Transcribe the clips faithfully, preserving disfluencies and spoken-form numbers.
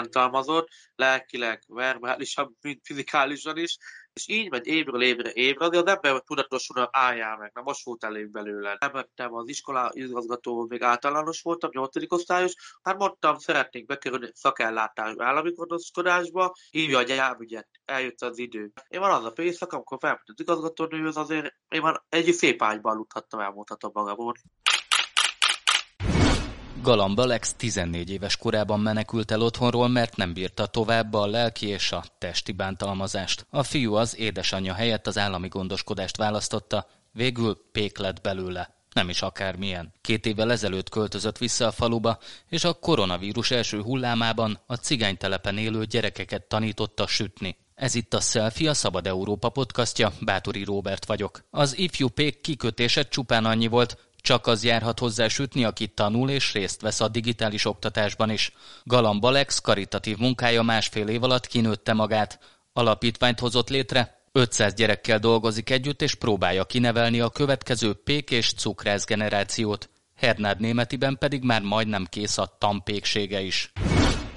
bántalmazott, lelkileg, verbálisan, fizikálisan is, és így megy évről évre évre, de az ember tudatosul, álljál meg, na most volt elég belőle. Elmentem az iskola igazgató, még általános voltam, nyolcadik osztályos, hát mondtam, szeretnénk bekerülni szakellátásba, állami gondoskodásba, hívja a gyámügyet, eljött az idő. Én van az a pénzszak, amikor felment az igazgatónőhöz, azért én már egy szép ágyban aludhattam, elmondhatom magamon. Galamb Alex tizennégy éves korában menekült el otthonról, mert nem bírta tovább a lelki és a testi bántalmazást. A fiú az édesanyja helyett az állami gondoskodást választotta, végül pék lett belőle, nem is akármilyen. Két évvel ezelőtt költözött vissza a faluba, és a koronavírus első hullámában a cigánytelepen élő gyerekeket tanította sütni. Ez itt a Selfie, a Szabad Európa podcastja, Bátori Róbert vagyok. Az ifjú pék kikötése csupán annyi volt, csak az járhat hozzá sütni, aki tanul és részt vesz a digitális oktatásban is. Galamb Alex karitatív munkája másfél év alatt kinőtte magát. Alapítványt hozott létre, ötszáz gyerekkel dolgozik együtt és próbálja kinevelni a következő pék és cukrász generációt. Hernádnémetiben pedig már majdnem kész a tanpéksége is.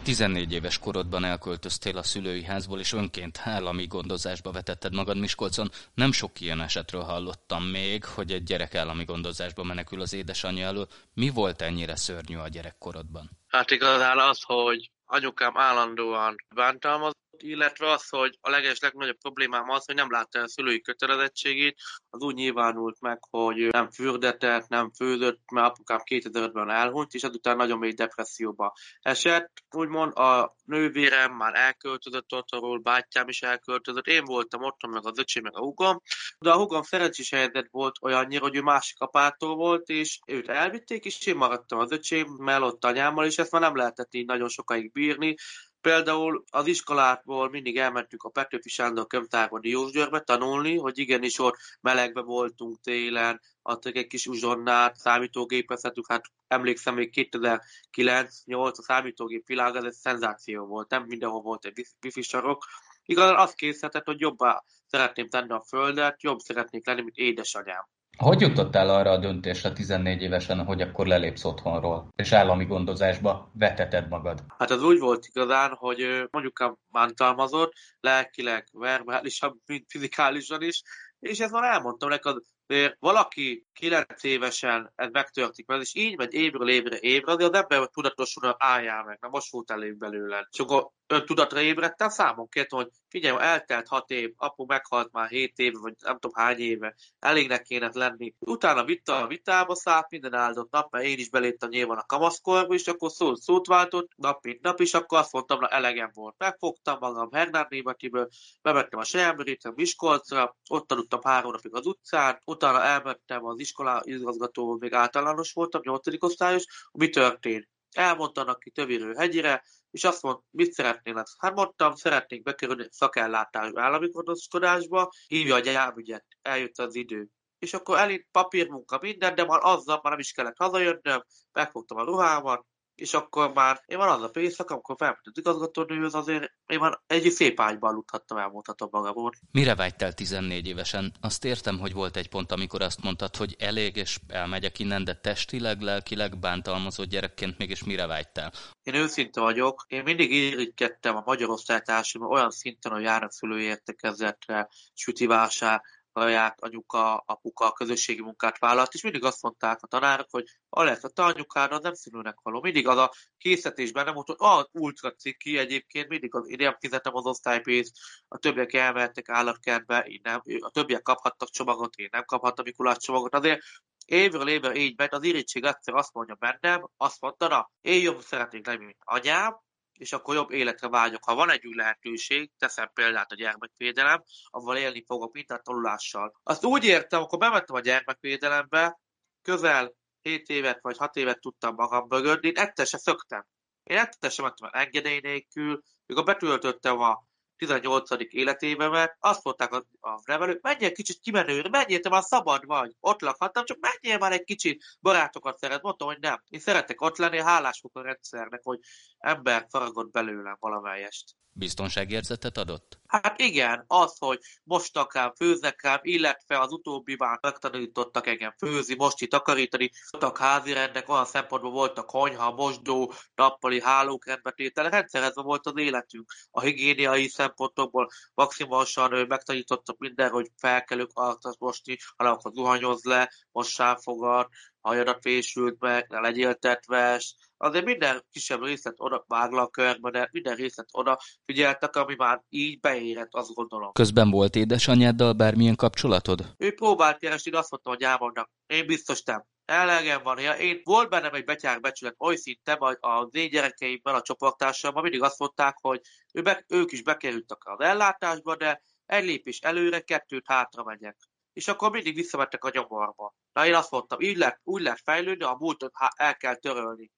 tizennégy éves korodban elköltöztél a szülői házból, és önként állami gondozásba vetetted magad Miskolcon. Nem sok ilyen esetről hallottam még, hogy egy gyerek állami gondozásba menekül az édesanyja elől. Mi volt ennyire szörnyű a gyerekkorodban? Hát igazán az, hogy anyukám állandóan bántalmazott, illetve az, hogy a leges legnagyobb problémám az, hogy nem látta a szülői kötelezettségét, az úgy nyilvánult meg, hogy nem fürdetett, nem főzött, mert apukám kétezer-ötben elhunyt, és azután nagyon mély depresszióba esett. Úgymond a nővérem már elköltözött otthonról, bátyám is elköltözött, én voltam otthon, meg az öcsém, meg a húgom, de a húgom szerencsés helyzet volt olyannyira, hogy ő másik apától volt, és őt elvitték, és én maradtam az öcsémmel, ott anyámmal, és ezt már nem lehetett így nagyon sokáig bírni. Például az iskolából mindig elmentünk a Petőfi Sándor könyvtárba Diósgyőrbe tanulni, hogy igenis ott melegbe voltunk télen, adtak egy kis uzsonnát, számítógépezhetünk, hát emlékszem még kétezer-kilenc nyolc a számítógép világ, ez egy szenzáció volt, nem mindenhol volt egy wifi sarok. Igazán azt készített, hogy jobbá szeretném tenni a földet, jobb szeretnék lenni, mint édesanyám. Hogy jutottál arra a döntésre tizennégy évesen, hogy akkor lelépsz otthonról, és állami gondozásba veteted magad? Hát az úgy volt igazán, hogy mondjuk bántalmazott, lelkileg, verbálisan, fizikálisan is, és ezt már elmondtam neked, mert valaki kilenc évesen ez megtörténik, és így megy évről évre évre, azért az ember tudatosul, álljál meg, na most volt elég belőle. És akkor öntudatra ébredtem, számon kértem, hogy figyelj, eltelt hat év, apu meghalt már hét éve, vagy nem tudom hány éve, elégnek kéne lenni. Utána vitta a vitába szállt minden áldott nap, mert én is beléptem nyilván a kamaszkorba, és akkor szót, szót váltott, nap mint nap, és akkor azt mondtam, na elegem volt. Megfogtam magam Hernádnémetiből, bementem a Sejemberítőn, Miskolcra, ott aludtam három napig az utcán, utána elmentem az iskola igazgató, még általános voltam, nyolcadik osztályos, mi történt? Elmondtanak ki Tövirő hegyire, és azt mondta, mit szeretnének? Hát mondtam, szeretnénk bekerülni szakellátásba, állami gondoskodásba, hívja a gyámügyet, eljött az idő. És akkor elint papírmunka minden, de már azzal már nem is kellett hazajönnöm, megfogtam a ruhámat, és akkor már én már az a pénzszak, amikor felment az igazgatónőhöz, azért én már egy szép ágyban aludhattam, elmondhatom magamon. Mire vágytál tizennégy évesen? Azt értem, hogy volt egy pont, amikor azt mondtad, hogy elég, és elmegyek innen, de testileg, lelkileg bántalmazott gyerekként mégis mire vágytál? Én őszinte vagyok, én mindig irigykedtem a magyar osztálytársaimmal olyan szinten, hogy járnak szülői értekezletre, sütivásá, saját anyuka, apuka, közösségi munkát vállalt, és mindig azt mondták a tanárok, hogy Alex, a te anyukára nem szülőnek való. Mindig az a készítésben nem volt, hogy ah, ultra ciki egyébként, mindig az, én nem fizetem az osztálypénzt, a többiek elmehettek állatkertbe, én nem, a többiek kaphattak csomagot, én nem kaphattam Mikulás csomagot, azért évről évre így ment, az irítség egyszer azt mondja bennem, azt mondta, na, én jobb szeretnék lenni, mint anyám, és akkor jobb életre vágyok. Ha van egy új lehetőség, teszem példát a gyermekvédelem, avval élni fogok, mint a tanulással. Azt úgy értem, akkor bementem a gyermekvédelembe, közel hét évet vagy hat évet tudtam magam mögött, én ettől se szöktem. Én ettől se mentem el engedély nélkül, mikor betöltöttem a tizennyolcadik életévemet, azt mondták a, a nevelők, menjél kicsit kimenőre, menjél, te már szabad vagy, ott lakhattam, csak menjél már egy kicsit, barátokat szeret, mondtam, hogy nem. Én szeretek ott lenni, hálás a rendszernek, hogy ember faragott belőlem valamelyest. Biztonságérzetet adott? Hát igen, az, hogy mostakám, főznekem, illetve az utóbbi már megtanítottak engem főzni, mosti, takarítani. Voltak házirendek, olyan szempontból volt a konyha, mosdó, nappali hálókendbetétel, rendszerezve volt az életünk. A higiéniai szempontokból maximálisan megtanítottak minden, hogy felkelünk azt mosni, hanem akkor zuhanyoz le, mossál fogad, hajadat fésült meg, ne legyél tetves. Azért minden kisebb részlet oda vágla a körbe, de minden részlet oda figyeltek, ami már így beérett, azt gondolom. Közben volt édesanyáddal bármilyen kapcsolatod? Ő próbált keresni, de azt mondtam a gyámodnak, én biztos nem. Elegem van, ja, én volt bennem egy betyárbecsület, oly szinte, vagy az én gyerekeimmel, a csoportársammal mindig azt mondták, hogy ő be, ők is bekerültek az ellátásba, de egy lépés előre, kettőt hátra megyek. És akkor mindig visszavettek a nyomorba. Na én azt mondtam, így lett, úgy lett fejlődni, a múltat el kell törölni.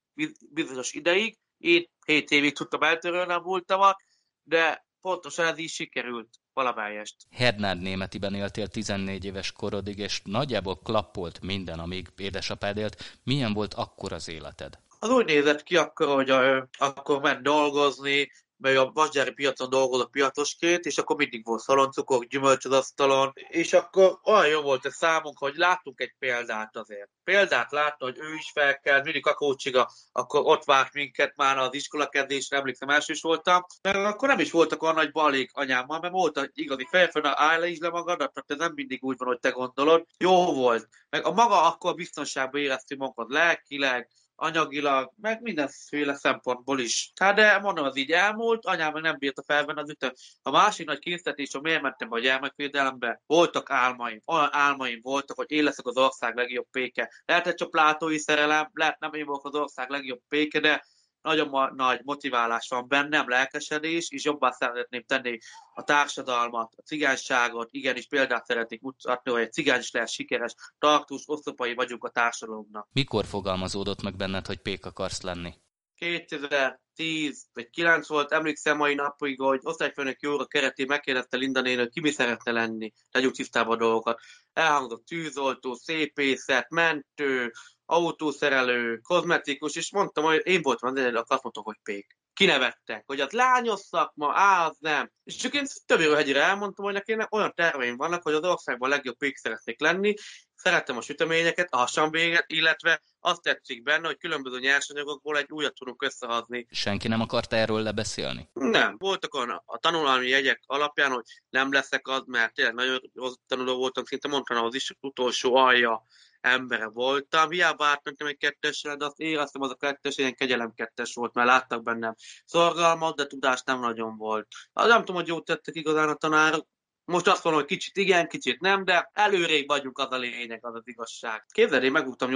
Bizonyos ideig, én hét évig tudtam eltörölni a múltamat, de pontosan ez így sikerült valamelyest. Hernádnémetiben éltél tizennégy éves korodig, és nagyjából klappolt minden, amíg édesapád élt. Milyen volt akkor az életed? Az úgy nézett ki akkor, hogy a, akkor ment dolgozni, mert a vasgyári piacon dolgozott piacosként, és akkor mindig volt szaloncukor, gyümölcs az asztalon, és akkor olyan jó volt a számunk, hogy láttunk egy példát azért. Példát látni, hogy ő is felkelt, mindig a kócsiga, akkor ott várt minket már az iskolakezdésre, emlékszem, első is voltam, mert akkor nem is voltak olyan nagy balék anyámmal, mert volt egy igazi fejfőn, állj le is le magadat, mert ez nem mindig úgy van, hogy te gondolod. Jó volt, meg a maga akkor biztonságban éreztünk magunkat lelkileg, anyagilag, meg mindenféle szempontból is. Hát de mondom, az így elmúlt, anyám meg nem bírta felvenni az ütöm. A másik nagy kényszerítés, hogy miért mentem a gyermekvédelembe, voltak álmaim, olyan álmaim voltak, hogy én leszek az ország legjobb péke. Lehet egy csak látói szerelem, lehet nem én volok az ország legjobb péke, de nagyon nagy motiválás van bennem, lelkesedés, és jobban szeretném tenni a társadalmat, a cigányságot, igenis példát szeretnék mutatni, hogy egy cigány is lehet sikeres, tartós oszlopai vagyunk a társadalomnak. Mikor fogalmazódott meg benned, hogy pék akarsz lenni? kétezer-tíz vagy kilenc volt, emlékszem mai napig, hogy osztályfőnöki óra keretében megkérdezte Linda néni, hogy ki mi szeretne lenni, tegyük tisztába a dolgokat. Elhangzott tűzoltó, szépészet, mentő, autószerelő, kozmetikus, és mondtam, hogy én voltam az egyedül, azt mondtam, hogy pék. Kinevettek, hogy az lányos szakma, á, az nem. És csak én többéről hegyire elmondtam, hogy nekem olyan terveim vannak, hogy az országban legjobb pék szeretnék lenni, szeretem a süteményeket, a hasamvéget, illetve azt tetszik benne, hogy különböző nyersanyagokból egy újat tudunk összehozni. Senki nem akarta erről lebeszélni? Nem. Voltak olyan a tanulmányi jegyek alapján, hogy nem leszek az, mert tényleg nagyon rossz tanuló voltam, szinte mondtam, az is utolsó alja embere voltam. Hiába átmentem egy kettesre, de azt éreztem, az a kettes ilyen kegyelem kettes volt, mert láttak bennem szorgalmat, de tudás nem nagyon volt. Az nem tudom, hogy jót tettek igazán a tanárok. Most azt mondom, hogy kicsit igen, kicsit nem, de előrébb vagyunk, az a lényeg, az az igazság. Képzeld, én megúgtam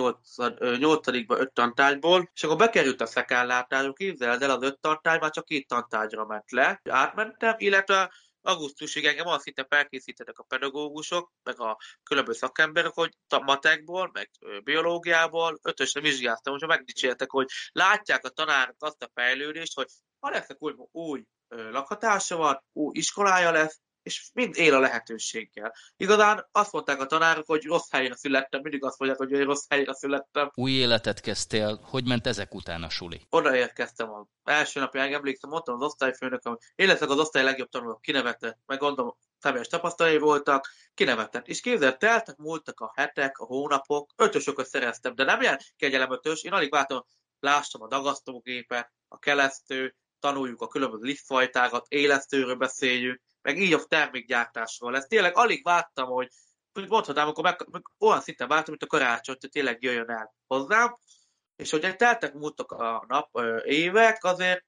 nyolcadikba öt tantárgyból, és akkor bekerült a szekállátásba, képzeld el, az öt tantárgyban csak két tantárgyra ment le. Átmentem, illetve augusztusig engem azt hittem, felkészítettek a pedagógusok, meg a különböző szakemberek, hogy matekból, meg biológiából ötösre vizsgáztam, és megdicsértek, hogy látják a tanárok azt a fejlődést, hogy ha lesznek új, új lakhatása van, új iskolája lesz, és mind él a lehetőséggel. Igazán azt mondták a tanárok, hogy rossz helyre születtem, mindig azt mondják, hogy rossz helyre születtem. Új életet kezdtél, hogy ment ezek után a suli? Odaérkeztem az első napján, emlékszem, mondtam az osztályfőnököm, én leszek az osztály legjobb tanulók, kinevetett, meg gondolom, személyes tapasztalai voltak, kinevetett. És képzeld, teltek, múltak a hetek, a hónapok, ötösököt szereztem, de nem ilyen kegyelem ötös, én alig vártam, lássam a dagasztógépet, a kelesztő, tanuljuk a különböző liftfajtákat, élesztőről beszéljük, meg így a termékgyártásról. Ezt tényleg alig vártam, hogy mondhatnám, akkor meg, meg olyan szinten vártam, mint a karácsony, hogy tényleg jöjjön el hozzám. És hogy teltek múltak a nap, ö, évek, azért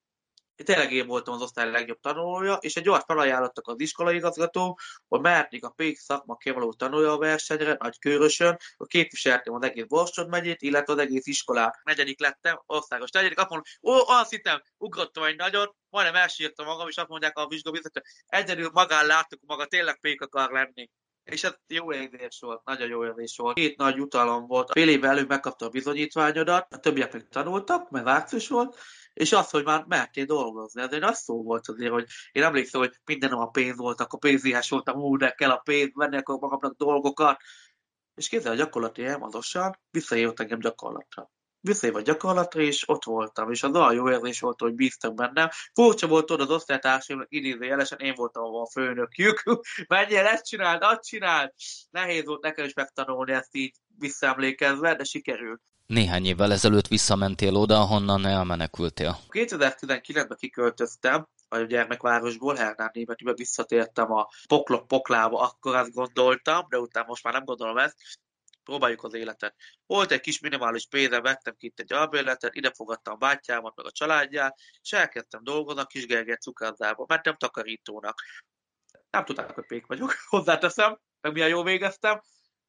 tényleg én voltam az osztály legjobb tanulója, és egy olyat felajánlottak az iskolaigazgató, hogy mehetnék a pék szakma kiváló tanulója a versenyre, Nagykőrösön, hogy képviseltem az egész Borsod megyét, illetve az egész iskolát. Negyedik lettem, országos negyedik, azt mondom, ó, azt hittem, ugrottam egy nagyot, majdnem elsírtam magam, és azt mondják a vizsgabizottság, egyedül magán láttuk, maga tényleg pék akar lenni. És ez jó érzés volt, nagyon jó érzés volt. Két nagy jutalom volt. Fél évvel előbb megkapta a bizonyítványodat, a többiek pedig tanultak, mert március volt, és az, hogy már mertél dolgozni. Ezért az szó volt azért, hogy én emlékszem, hogy mindenem a pénz volt, akkor pénzéhes voltam, hú, de kell a pénz, venni akkor magamnak dolgokat. És képzel, a gyakorlati elmazosan visszaívott engem gyakorlatra. visszaév a gyakorlatra, és ott voltam, és az olyan jó érzés volt, hogy bíztak bennem. Furcsa volt oda az osztálytársaim, idézőjelesen én voltam a főnökjük, menjél, ezt csináld, azt csináld. Nehéz volt nekem is megtanulni ezt így visszaemlékezve, de sikerült. Néhány évvel ezelőtt visszamentél oda, ahonnan elmenekültél. kétezer-tizenkilencben kiköltöztem a gyermekvárosból, Hernádnémetiben visszatértem a poklok poklába, akkor azt gondoltam, de utána most már nem gondolom ezt. Próbáljuk az életet. Volt egy kis minimális pénzem, vettem ki itt egy albérletet, ide fogadtam a bátyámat, meg a családját, és elkezdtem dolgozni a Kisgergely cukrászdába, mentem takarítónak. Nem tudták, hogy pék vagyok, hozzáteszem, meg milyen jól végeztem,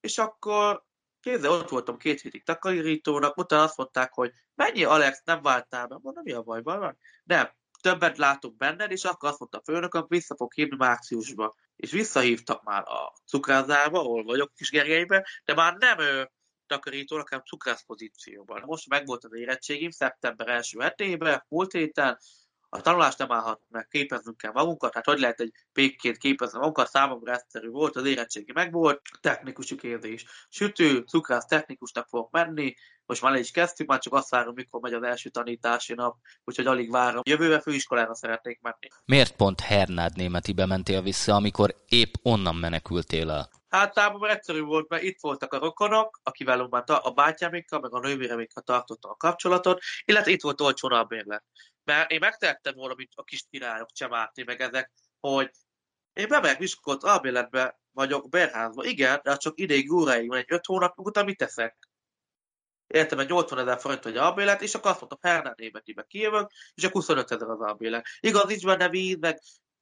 és akkor kézzel ott voltam két hétig takarítónak, utána azt mondták, hogy mennyi Alex, nem váltál be, mondom, mi a baj, baj van? Nem, többet látok benned, és akkor azt mondta a főnököm, vissza fog hívni márciusba. És visszahívtak már a cukrászdába, ahol vagyok Kisgergelyben, de már nem ő takarítónak, hanem cukrász pozícióban. Most megvolt az érettségim szeptember első hetében, múlt héten, a tanulást nem állhat meg, képeznünk kell magunkat, hát hogy lehet egy pékként képezni magunkat, számomra egyszerű volt, az érettségi megvolt, technikusi képzés. Sütő, cukrász technikusnak fogok menni, most már le is kezdtük, már csak azt várom, mikor megy az első tanítási nap, úgyhogy alig várom. Jövőre főiskolára szeretnék menni. Miért pont Hernádnémetibe mentél vissza, amikor épp onnan menekültél el? Hát számomra egyszerű volt, mert itt voltak a rokonok, akivel már a bátyáminkkal, meg a nővéremékkal tartottam a kapcsolatot, illetve itt volt olcsó albérlet. Mert én megtettem volna, mint a kis királyok, Csemáté, meg ezek, hogy én bemegyek Miskolc, albérletben vagyok, bérházban, igen, de csak ideig, óráig van, egy öt hónap, utána mit teszek? Értem, egy nyolcvanezer forint vagy albérlet, és akkor azt mondtam, Hernádnémetibe kijövök, és akkor huszonötezer az albérlet. Igaz, nincs benne víz, meg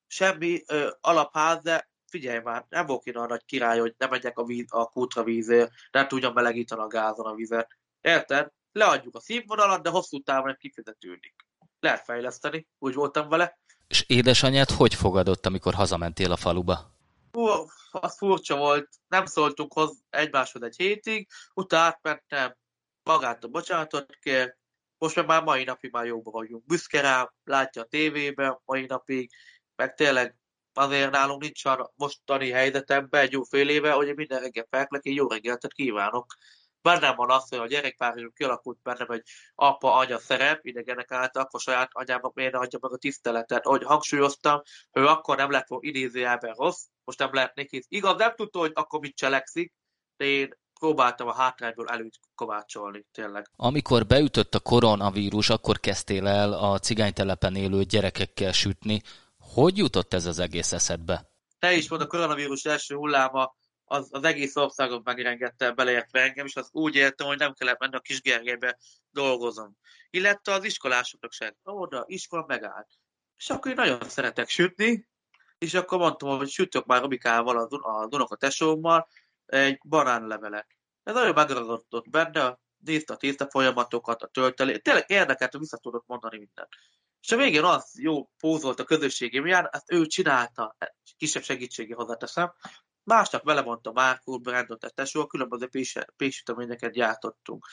semmi ö, alapház, de figyelj már, nem volt én a nagy király, hogy nem megyek a, víz, a kútra vízért, nem tudjam melegíteni a gázon a vizet. Érted? Leadjuk a színvonalat, de hosszú távon kifizetődik. Lehet fejleszteni, úgy voltam vele. És édesanyád hogy fogadott, amikor hazamentél a faluba? Hú, az furcsa volt, nem szóltunk hozzá egymáshoz egy hétig, utána átmentem, magától bocsánatot kért, most meg már mai napig már jóban vagyunk. Büszke rám, látja a tévében mai napig, meg tényleg azért nálunk nincs a mostani helyzetemben egy jó fél éve, hogy én minden reggel felkelek, én jó reggelt kívánok. Bennem van az, hogy a gyerekpárhelyünk kialakult bennem egy apa-anya szerep, idegenek által, akkor saját anyámnak miért ne adja meg a tiszteletet. Ahogy hangsúlyoztam, ő akkor nem lett volna idézőjelben rossz, most nem lehetnék hisz. Igaz, nem tudta, hogy akkor mit cselekszik, de én próbáltam a hátrányból előtt kovácsolni, tényleg. Amikor beütött a koronavírus, akkor kezdtél el a cigánytelepen élő gyerekekkel sütni. Hogy jutott ez az egész eszedbe? Te is mondod, a koronavírus első hulláma Az, az egész országot megrengette, beleértve engem, és az úgy értem, hogy nem kellett menni a Kisgergelybe dolgozom. Illetve az iskolásoknak sem. Oda, iskola megállt. És akkor én nagyon szeretek sütni, és akkor mondtam, hogy sütök már Robikával, a unokatesómmal egy banánlevelet. Ez nagyon megragadott benne, nézte a tészta folyamatokat, a töltelét. Tényleg érdekelt, hogy vissza tudott mondani mindent. És a végén az jó pózolt a közösségem jár, ezt ő csinálta, kisebb segítségi hozzáteszem. Másnak vele mondta Márkó, Brandot, a tesó, különböző péksüteményeket gyártottunk.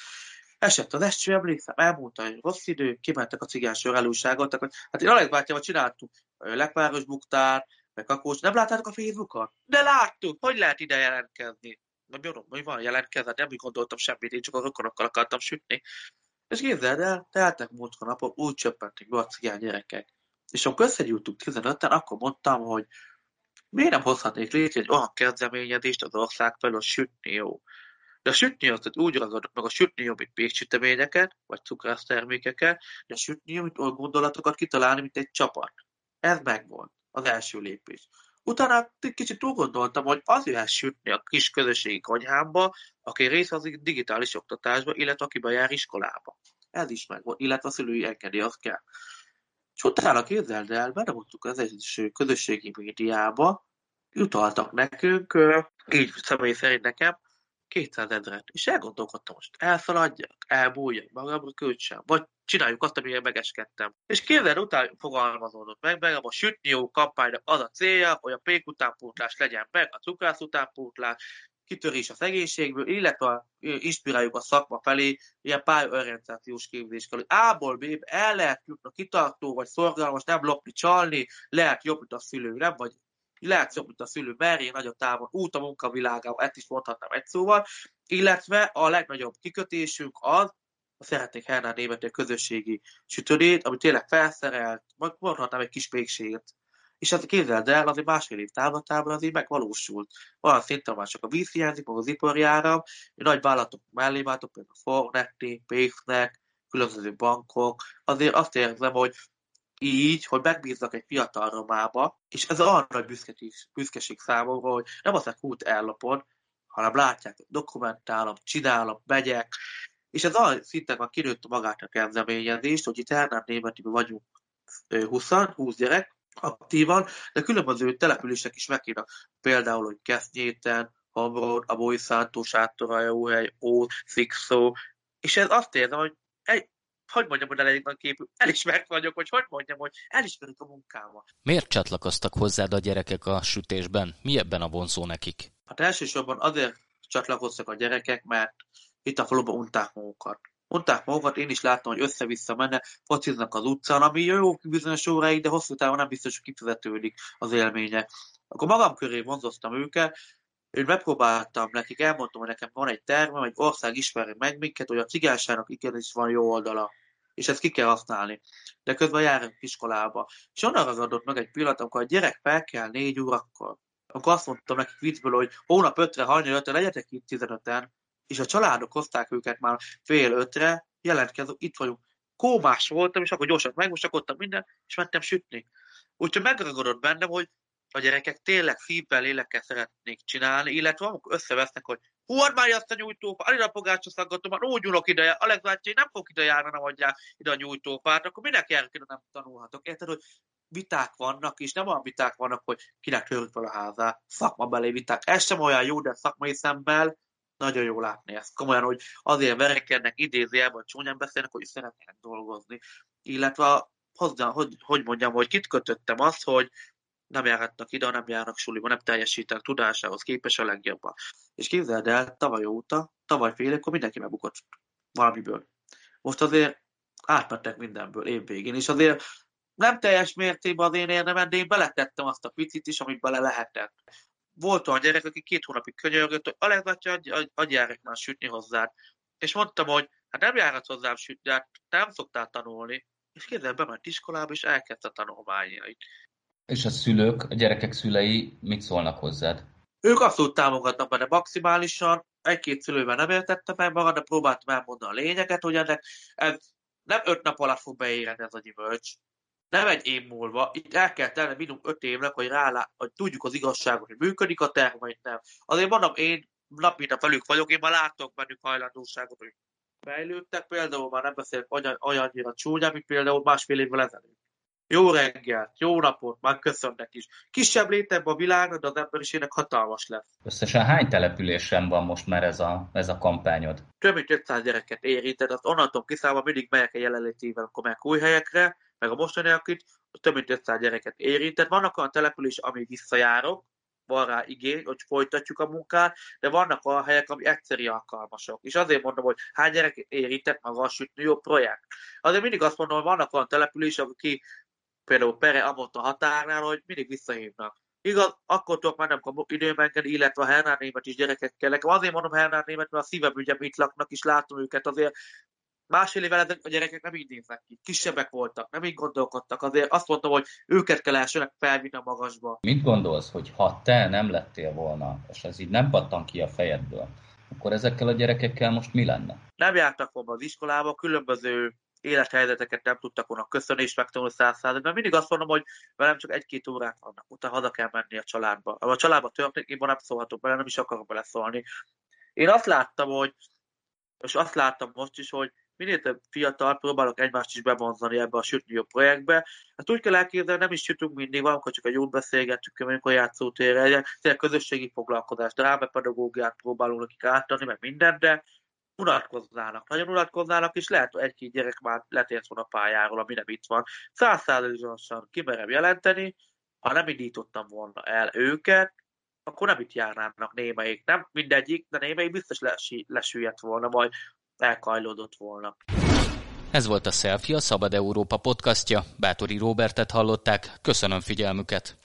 Esett az eső, emlékszem, elmúlt egy rossz idő, kimentek a cigánysor elújságot, hát én Alex bátyával csináltuk lekváros buktár, meg kakós, nem láttátok a Facebookon? De láttuk, hogy lehet ide jelentkezni? Nem jól, hogy van jelentkezett, nem úgy gondoltam semmit, én csak a rokonokkal akartam sütni. És képzeld el, teltek múltkor napon, úgy csöppentek be a cigány gyerekek. És amikor összegyűltünk tizenöten, akkor mondtam, hogy miért nem hozhatnék létre egy olyan kezdeményezést az ország felől, a sütnió? De a sütnió azt úgy ragadott meg a sütnió, mint péksüteményeket, vagy cukrásztermékeket, de a sütnió, mint olyan gondolatokat kitalálni, mint egy csapat. Ez megvolt, az első lépés. Utána kicsit túl gondoltam, hogy az jöhet sütni a kis közösségi konyhámba, aki rész az digitális oktatásba, illetve aki bejár iskolába. Ez is megvolt, illetve a szülői engedély azt kell. És utána képzeld el, belemondtuk az egyes közösségi médiába, jutaltak nekünk, így személy szerint nekem, kétszázezret. És elgondolkodtam, most elszaladjak, elbújjak, magamra költsem, vagy csináljuk azt, amire megeskedtem. És képzeld, utána fogalmazódott meg, meg a sütnió kampánynak az a célja, hogy a pék utánpótlás legyen meg, a cukrász utánpótlás, kitörés a szegénységből, illetve inspiráljuk a szakma felé ilyen pályaorientációs képzéskkel, hogy A-ból B-be el lehet jutni, kitartó vagy szorgalmas, nem lopni, csalni, lehet jobb, mint a szülő, nem vagy lehet jobb, mint a szülő, merjén nagyobb távon, út a munkavilágában, ezt is mondhatnám egy szóval, illetve a legnagyobb kikötésünk az, a szeretnék Hernádnémeti közösségi sütődét, ami tényleg felszerelt, majd mondhatnám egy kis pékséget. És hát képzeld el, azért másfél év támadtában azért megvalósult. Olyan szinten már csak a víz hiányzik, maga az iparjáram, és nagy vállalatok mellé váltok, például a Fornetti, Péknek, különböző bankok. Azért azt érzem, hogy így, hogy megbíznak egy fiatal romába, és ez arra nagy büszkeség, büszkeség számomra, hogy nem az egy út ellopon, hanem látják, dokumentálom, csinálom, megyek, és ez olyan szinten már kinőtt magát a kezdeményezést, hogy itt Hernádnémetiben vagyunk húsz gyerek, aktívan, de különböző települések is megírnak. Például, hogy Gesznyéten, Hamron, Aboly, Szántósátorajó, Ó, Szikszó. És ez azt érzem, hogy egy, hogy mondjam, hogy elég nagy képű, elismert vagyok, hogy hogy mondjam, hogy elismerik a munkámat. Miért csatlakoztak hozzád a gyerekek a sütésben? Mi ebben a vonzó nekik? Hát elsősorban azért csatlakoztak a gyerekek, mert itt a faluban unták magukat. Mondták magukat, én is láttam, hogy össze-vissza menne, fociznak az utcán, ami jó bizonyos óráig, de hosszú távon nem biztos, hogy kifizetődik az élménye. Akkor magam köré vonzottam őket, én megpróbáltam nekik, elmondtam, hogy nekem van egy tervem, egy ország ismeri meg minket, hogy a cigányságnak igenis van jó oldala, és ezt ki kell használni. De közben járunk iskolába. És onnan ragadott meg egy pillanat, amikor a gyerek fel kell négy órakor. Akkor azt mondtam nekik viccből, hogy hónap ötre, hajnal ötre, legyetek itt tizenöten. És a családok hozták őket már fél ötre, jelentkező, itt vagyunk. Kómás voltam, és akkor gyorsan megmosakodtam minden, és mentem sütni. Úgyhogy megragadott bennem, hogy a gyerekek tényleg szívvel, lélekkel szeretnék csinálni, illetve amikor összevesznek, hogy hú, add már azt a nyújtófát, add a pogácsaszaggatómat, úgy nyúlok ide, Alex bácsi, nem fogok ide járni, nem adják ide a nyújtófát, akkor minek járok ide, nem tanulhatok. Érted, hogy viták vannak, és nem olyan viták vannak, hogy kinek törjük fel a házát, szakmabeli viták. Ez sem olyan jó, de szakmai szemmel nagyon jó látni ezt. Komolyan, hogy azért verekednek, idézőjelben csúnyán beszélnek, hogy szeretnének dolgozni. Illetve, hogy, hogy mondjam, hogy kit kötöttem azt, hogy nem járhatnak ide, nem járnak suliba, nem teljesítenek tudásához képes a legjobban. És képzeld el, tavaly óta, tavaly fél évkor mindenki megbukott valamiből. Most azért átmentek mindenből év végén, és azért nem teljes mértékben az én érdemen, de én beletettem azt a picit is, amit bele lehetett. Volt olyan gyerek, aki két hónapig könyörgött, hogy Alex bácsi, adjárek már sütni hozzád. És mondtam, hogy hát nem járhatsz hozzám sütni, hát nem szoktál tanulni. És képzeld, bement iskolába, és elkezdte tanulmányait. És a szülők, a gyerekek szülei mit szólnak hozzád? Ők abszolút támogatnak benne maximálisan. Egy-két szülővel nem értettem meg magam, de próbáltam elmondani a lényeget, hogy ennek ez nem öt nap alatt fog beérni ez a gyümölcs. Nem egy év múlva, itt el kell tenni minimum öt évnek, hogy, rálá, hogy tudjuk az igazságot, hogy működik a terv, vagy nem. Azért mondom, én nap mint nap velük vagyok, én már látok bennük hajlandóságot, hogy fejlődtek, például már nem beszélek olyannyira csúnya, mint például másfél évvel ezelőtt. Jó reggelt, jó napot, már köszönnek is. Kisebb létebb a világ, de az emberiségnek hatalmas lesz. Összesen hány településen van most már ez a, ez a kampányod? Több mint ötszáz gyereket érinted, azt onnantól kiszámolva mindig megyek a jelenlétével, akkor megyek új helyekre, meg a mostaniakit, több mint ötszáz gyereket érintett. Vannak olyan település, amíg visszajárok, van rá igény, hogy folytatjuk a munkát, de vannak olyan helyek, ami egyszeri alkalmasok. És azért mondom, hogy hány gyereket érintett maga a sütni jó projekt. Azért mindig azt mondom, hogy vannak olyan település, aki például Pere, Amott a határnál, hogy mindig visszahívnak. Igaz, akkor tudok már nem kapok időmenkedni, illetve a Hernádnémet is gyerekekkel. Nekem azért mondom Hernádnémet, mert a szívem ügyem itt laknak, és látom őket azért. Másfél évvel ezek a gyerekek nem így néznek ki, kisebbek voltak, nem így gondolkodtak, azért azt mondtam, hogy őket kell elsőnek felvinni a magasba. Mit gondolsz, hogy ha te nem lettél volna, és ez így nem pattan ki a fejedből, akkor ezekkel a gyerekekkel most mi lenne? Nem jártak volna az iskolába, különböző élethelyzeteket nem tudtak volna köszönni és megtanulni száz százalékban. Mindig azt mondom, hogy velem csak egy-két órát vannak, utána haza kell menni a családba. A családba történik, én nem szólhatok bele, nem is akarok beleszólni. Én azt láttam, hogy, és azt láttam most is, hogy minél több fiatal próbálok egymást is bevonzani ebbe a sütni jobb projektbe. Hát úgy kell elképzelni, nem is sütünk mindig, valamikor csak a jót beszélgetünk, amikor játszótérre legyen, szóval közösségi foglalkozás, drámapedagógiát próbálunk nekik átadni, meg mindent, de unatkoznának, nagyon unatkoznának, és lehet, hogy egy-két gyerek már letért volna a pályáról, ami nem itt van. Száz százalékosan kimerem jelenteni, ha nem indítottam volna el őket, akkor nem itt járnának némelyik, nem mindegyik, de némelyik biztos lesi, lesüllyedt volna, majd elkajlódott volna. Ez volt a Selfie, a Szabad Európa podcastja. Bátori Róbertet hallották. Köszönöm figyelmüket!